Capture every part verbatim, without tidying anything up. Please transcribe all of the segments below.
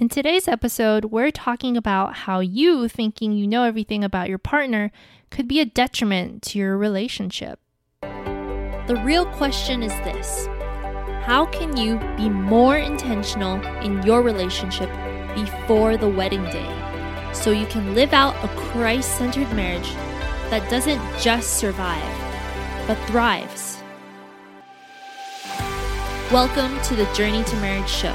In today's episode, we're talking about how you thinking you know everything about your partner could be a detriment to your relationship. The real question is this: how can you be more intentional in your relationship before the wedding day so you can live out a Christ-centered marriage that doesn't just survive, but thrives? Welcome to the Journey to Marriage show.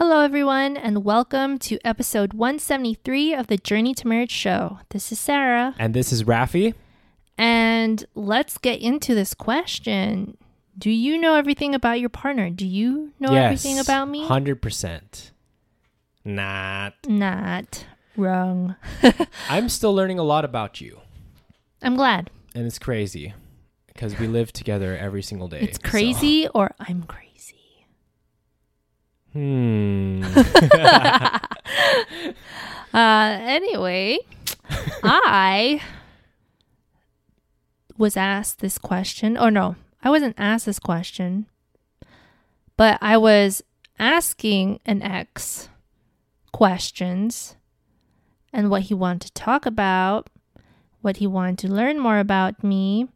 Hello everyone, and welcome to episode one seventy-three of the Journey to Marriage show. This is Sarah. And this is Raffi. And let's get into this question. Do you know everything about your partner? Do you know yes, everything about me? one hundred percent. Not. Not. Wrong. I'm still learning a lot about you. I'm glad. And it's crazy because we live together every single day. It's crazy so. Or I'm crazy. Hmm. uh, anyway, I was asked this question. Oh, no, I wasn't asked this question, but I was asking an ex questions and what he wanted to talk about, what he wanted to learn more about me,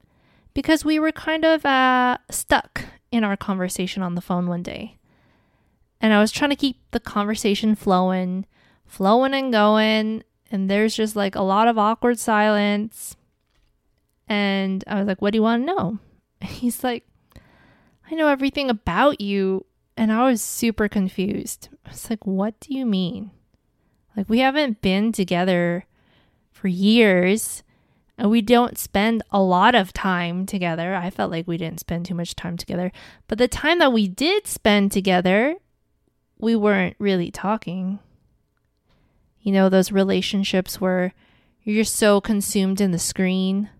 because we were kind of uh, stuck in our conversation on the phone one day. And I was trying to keep the conversation flowing, flowing and going. And there's just like a lot of awkward silence. And I was like, what do you want to know? And he's like, I know everything about you. And I was super confused. I was like, what do you mean? Like, we haven't been together for years. And we don't spend a lot of time together. I felt like we didn't spend too much time together. But the time that we did spend together, we weren't really talking. You know, those relationships where you're so consumed in the screen,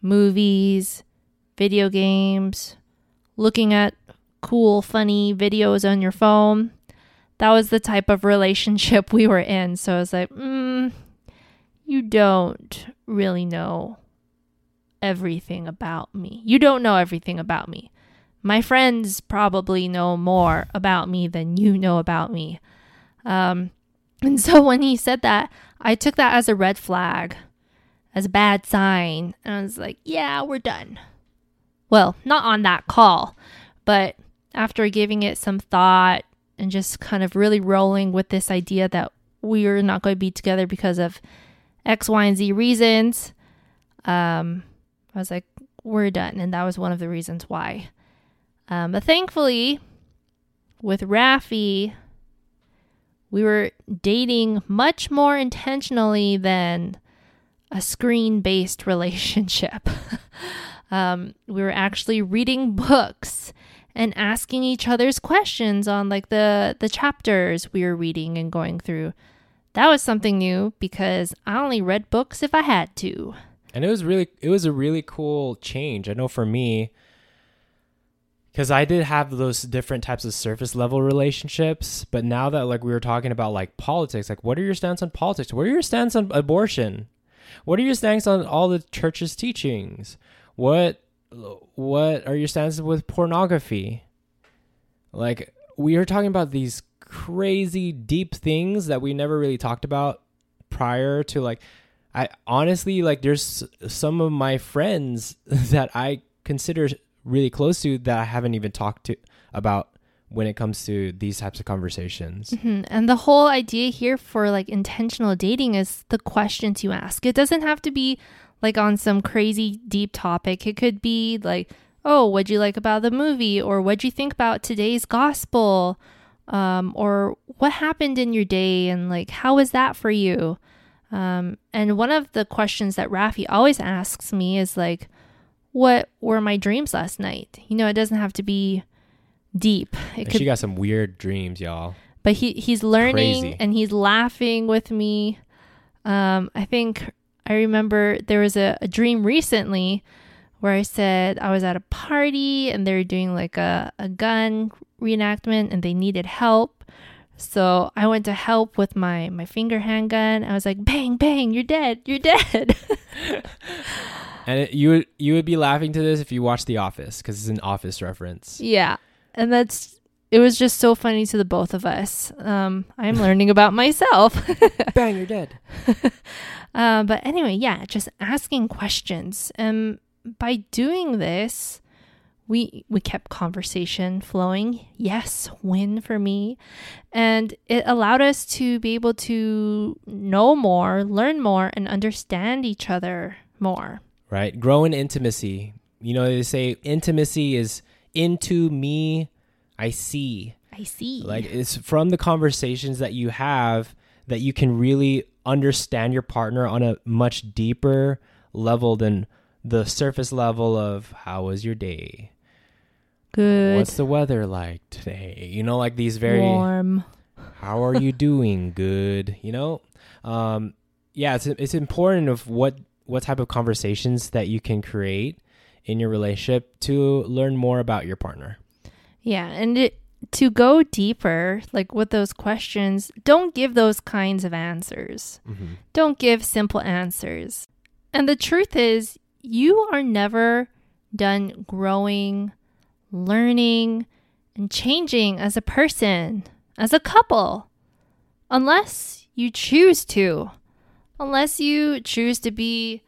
movies, video games, looking at cool, funny videos on your phone. That was the type of relationship we were in. So I was like, mm, you don't really know everything about me. You don't know everything about me. My friends probably know more about me than you know about me. Um, and so when he said that, I took that as a red flag, as a bad sign. And I was like, yeah, we're done. Well, not on that call, but after giving it some thought and just kind of really rolling with this idea that we're not going to be together because of X, Y, and Z reasons, um, I was like, we're done. And that was one of the reasons why. Um, but thankfully, with Raffi, we were dating much more intentionally than a screen-based relationship. um, we were actually reading books and asking each other's questions on like the, the chapters we were reading and going through. That was something new because I only read books if I had to. And it was really, it was a really cool change. I know for me, because I did have those different types of surface level relationships. But now that like we were talking about like politics, like what are your stance on politics? What are your stance on abortion? What are your stance on all the church's teachings? What what are your stances with pornography? Like we are talking about these crazy deep things that we never really talked about prior to like, I honestly, like there's some of my friends that I consider really close to that I haven't even talked to about when it comes to these types of conversations. Mm-hmm. And the whole idea here for like intentional dating is the questions you ask. It doesn't have to be like on some crazy deep topic. It could be like, oh, what'd you like about the movie? Or what'd you think about today's gospel? Um, or what happened in your day? And like, how was that for you? Um, and one of the questions that Raffi always asks me is like, what were my dreams last night? You know, it doesn't have to be deep. It could, she got some weird dreams, y'all. But he, he's learning Crazy. and he's laughing with me. Um, I think I remember there was a, a dream recently where I said I was at a party and they were doing like a, a gun reenactment and they needed help. So I went to help with my, my finger handgun. I was like, bang, bang, you're dead, you're dead. And it, you, would, you would be laughing to this if you watched The Office because it's an Office reference. Yeah. And that's... It was just so funny to the both of us. Um, I'm learning about myself. Bang, you're dead. uh, but anyway, yeah, just asking questions. And um, by doing this, we we kept conversation flowing. Yes, win for me. And it allowed us to be able to know more, learn more, and understand each other more. Right. Grow in intimacy. You know, they say intimacy is into me. I see. I see. Like, it's from the conversations that you have that you can really understand your partner on a much deeper level than the surface level of how was your day? Good. What's the weather like today? You know, like these very warm. How are you doing? Good. You know, um, yeah, it's it's important of what what type of conversations that you can create in your relationship to learn more about your partner. Yeah, and it, to go deeper, like with those questions, don't give those kinds of answers. Mm-hmm. Don't give simple answers. And the truth is, you are never done growing, learning, and changing as a person, as a couple, unless you choose to. Unless you choose to be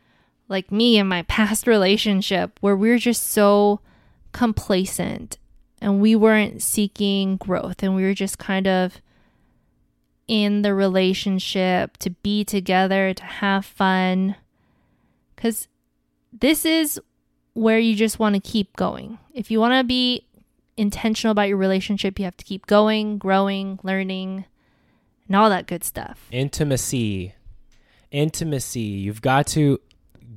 like me in my past relationship, where we're just so complacent. And we weren't seeking growth and we were just kind of in the relationship to be together, to have fun. Because this is where you just want to keep going. If you want to be intentional about your relationship, you have to keep going, growing, learning, and all that good stuff. Intimacy. Intimacy. You've got to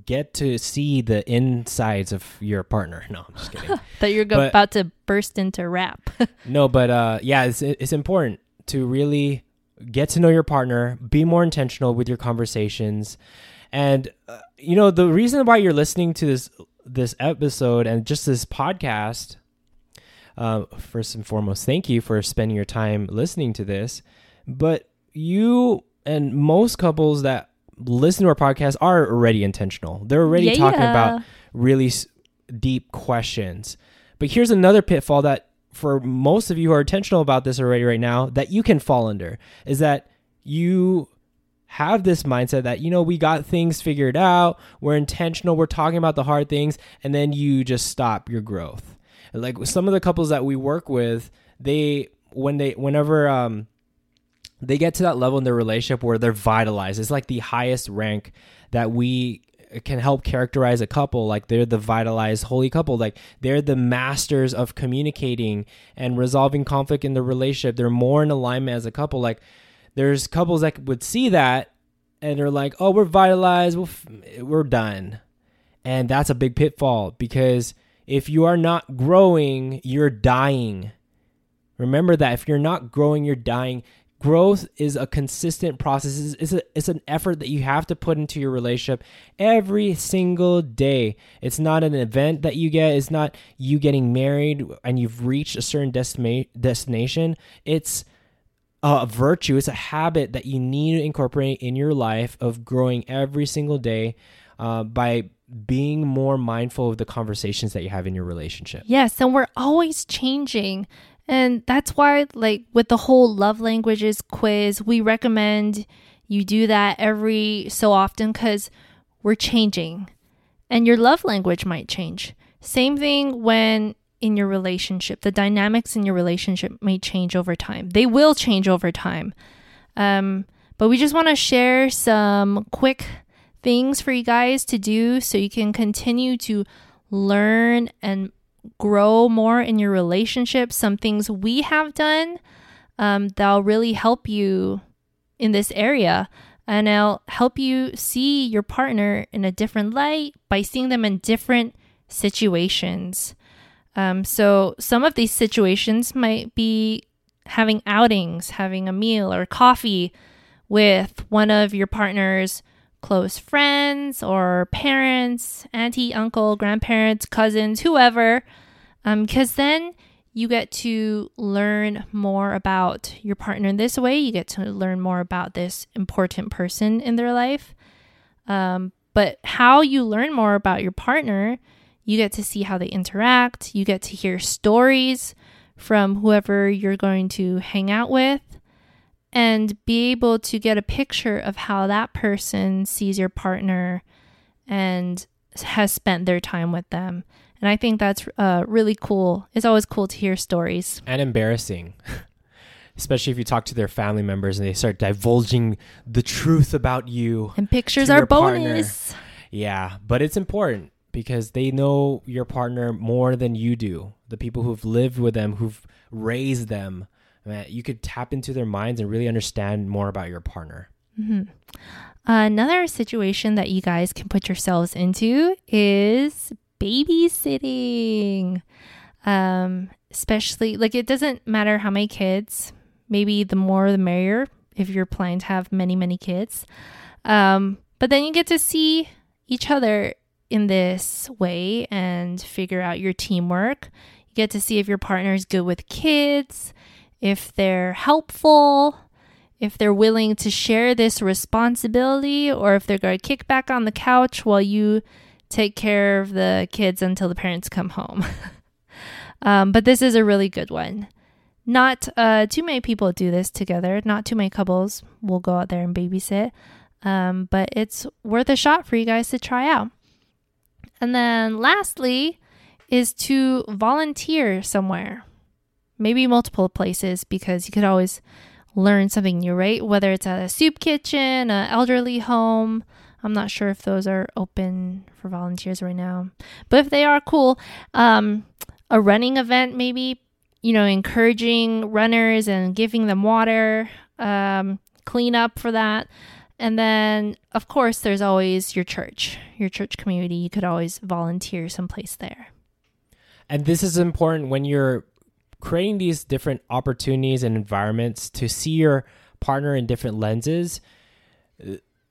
get to see the insides of your partner. No, I'm just kidding. That you're go- but, about to burst into rap. No, but uh, yeah, it's it's important to really get to know your partner, be more intentional with your conversations. And, uh, you know, the reason why you're listening to this this episode and just this podcast, uh, first and foremost, thank you for spending your time listening to this. But you and most couples that listen to our podcast are already intentional. They're already yeah, talking yeah. about really s- deep questions. But here's another pitfall that for most of you who are intentional about this already right now that you can fall under is that you have this mindset that, you know, we got things figured out. We're intentional. We're talking about the hard things. And then you just stop your growth. Like some of the couples that we work with, they, when they, whenever, um, they get to that level in their relationship where they're vitalized. It's like the highest rank that we can help characterize a couple. Like they're the vitalized holy couple. Like they're the masters of communicating and resolving conflict in the relationship. They're more in alignment as a couple. Like there's couples that would see that and they're like, oh, we're vitalized. We'll f- we're done. And that's a big pitfall because if you are not growing, you're dying. Remember that. If you're not growing, you're dying. Growth is a consistent process. It's, a, it's an effort that you have to put into your relationship every single day. It's not an event that you get. It's not you getting married and you've reached a certain destima- destination. It's a virtue. It's a habit that you need to incorporate in your life of growing every single day uh, by being more mindful of the conversations that you have in your relationship. Yes, and we're always changing. And that's why, like, with the whole love languages quiz, we recommend you do that every so often because we're changing and your love language might change. Same thing when in your relationship, the dynamics in your relationship may change over time. They will change over time. Um, but we just want to share some quick things for you guys to do so you can continue to learn and grow more in your relationship. Some things we have done um, that'll really help you in this area, and it'll help you see your partner in a different light by seeing them in different situations. Um, so some of these situations might be having outings, having a meal or coffee with one of your partner's close friends or parents, auntie, uncle, grandparents, cousins, whoever, um, because then you get to learn more about your partner. This way, you get to learn more about this important person in their life. Um, but how you learn more about your partner, you get to see how they interact. You get to hear stories from whoever you're going to hang out with, and be able to get a picture of how that person sees your partner and has spent their time with them. And I think that's uh, really cool. It's always cool to hear stories. And embarrassing, especially if you talk to their family members and they start divulging the truth about you. And pictures are bonus. Partner. Yeah, but it's important because they know your partner more than you do. The people who've lived with them, who've raised them. Man, you could tap into their minds and really understand more about your partner. Mm-hmm. Another situation that you guys can put yourselves into is babysitting. Um, especially, like, it doesn't matter how many kids. Maybe the more the merrier if you're planning to have many, many kids. Um, but then you get to see each other in this way and figure out your teamwork. You get to see if your partner is good with kids, if they're helpful, if they're willing to share this responsibility, or if they're going to kick back on the couch while you take care of the kids until the parents come home. um, but this is a really good one. Not uh, too many people do this together. Not too many couples will go out there and babysit. Um, but it's worth a shot for you guys to try out. And then lastly is to volunteer somewhere. Maybe multiple places, because you could always learn something new, right? Whether it's at a soup kitchen, an elderly home. I'm not sure if those are open for volunteers right now. But if they are, cool. Um, a running event, maybe, you know, encouraging runners and giving them water, um, clean up for that. And then, of course, there's always your church, your church community. You could always volunteer someplace there. And this is important when you're creating these different opportunities and environments to see your partner in different lenses.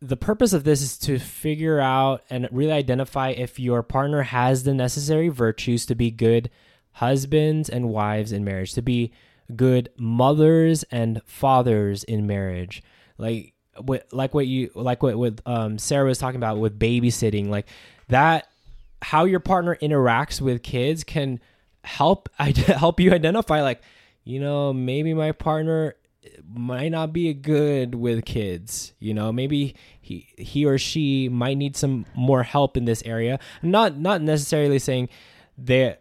The purpose of this is to figure out and really identify if your partner has the necessary virtues to be good husbands and wives in marriage, to be good mothers and fathers in marriage. Like what, like what you, like what with um, Sarah was talking about with babysitting, like that, how your partner interacts with kids can help help you identify, like, you know, maybe my partner might not be good with kids. You know, maybe he he or she might need some more help in this area. Not not necessarily saying they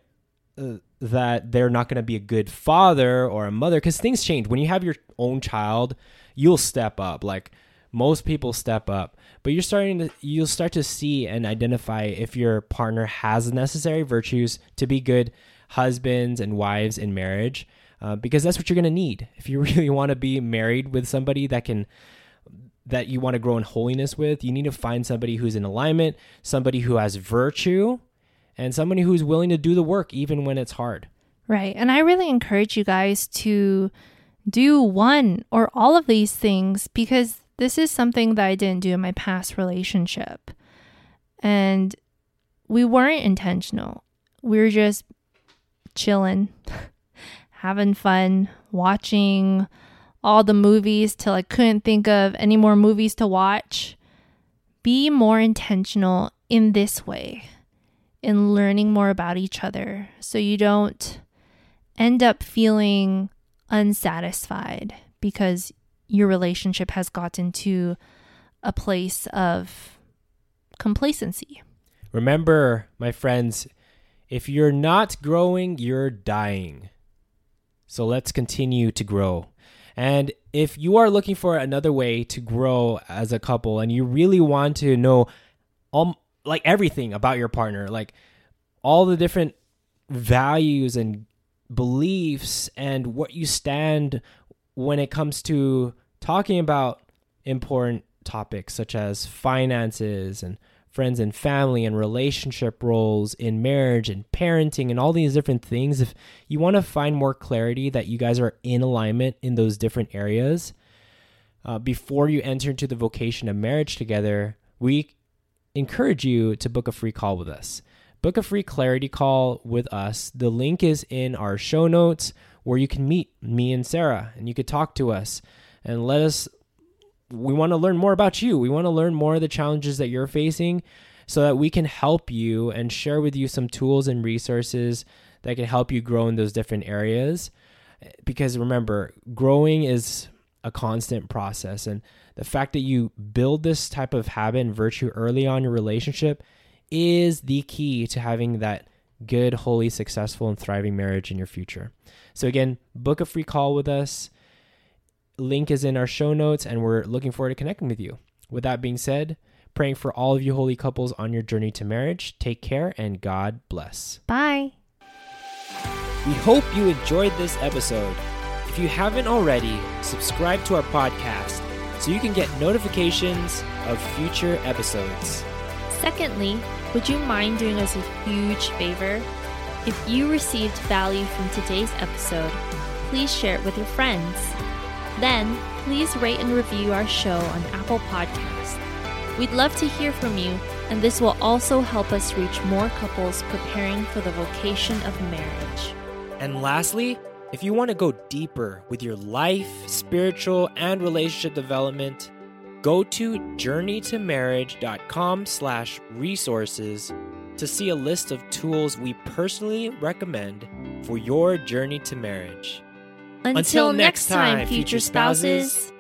uh, that they're not going to be a good father or a mother, because things change. When you have your own child, you'll step up. Like most people step up, but you're starting to you'll start to see and identify if your partner has the necessary virtues to be good husbands and wives in marriage, uh, because that's what you're going to need if you really want to be married with somebody that can that you want to grow in holiness with. You need to find somebody who's in alignment, somebody who has virtue, and somebody who's willing to do the work even when it's hard. Right. And I really encourage you guys to do one or all of these things, because this is something that I didn't do in my past relationship, and we weren't intentional. We were just chilling, having fun, watching all the movies till I couldn't think of any more movies to watch. Be more intentional in this way, in learning more about each other, so you don't end up feeling unsatisfied because your relationship has gotten to a place of complacency. Remember, my friends, if you're not growing, you're dying. So let's continue to grow. And if you are looking for another way to grow as a couple, and you really want to know all, like everything about your partner, like all the different values and beliefs and what you stand when it comes to talking about important topics such as finances and friends and family and relationship roles in marriage and parenting and all these different things, if you want to find more clarity that you guys are in alignment in those different areas, uh, before you enter into the vocation of marriage together, we encourage you to book a free call with us. Book a free clarity call with us. The link is in our show notes where you can meet me and Sarah and you could talk to us and let us, we want to learn more about you. We want to learn more of the challenges that you're facing so that we can help you and share with you some tools and resources that can help you grow in those different areas. Because remember, growing is a constant process. And the fact that you build this type of habit and virtue early on in your relationship is the key to having that good, holy, successful, and thriving marriage in your future. So again, book a free call with us. Link is in our show notes, and we're looking forward to connecting with you. With that being said, praying for all of you holy couples on your journey to marriage. Take care, and God bless. Bye. We hope you enjoyed this episode. If you haven't already, subscribe to our podcast so you can get notifications of future episodes. Secondly, would you mind doing us a huge favor? If you received value from today's episode, please share it with your friends. Then, please rate and review our show on Apple Podcasts. We'd love to hear from you, and this will also help us reach more couples preparing for the vocation of marriage. And lastly, if you want to go deeper with your life, spiritual, and relationship development, go to journeytomarriage.com slash resources to see a list of tools we personally recommend for your journey to marriage. Until, Until next time, future spouses.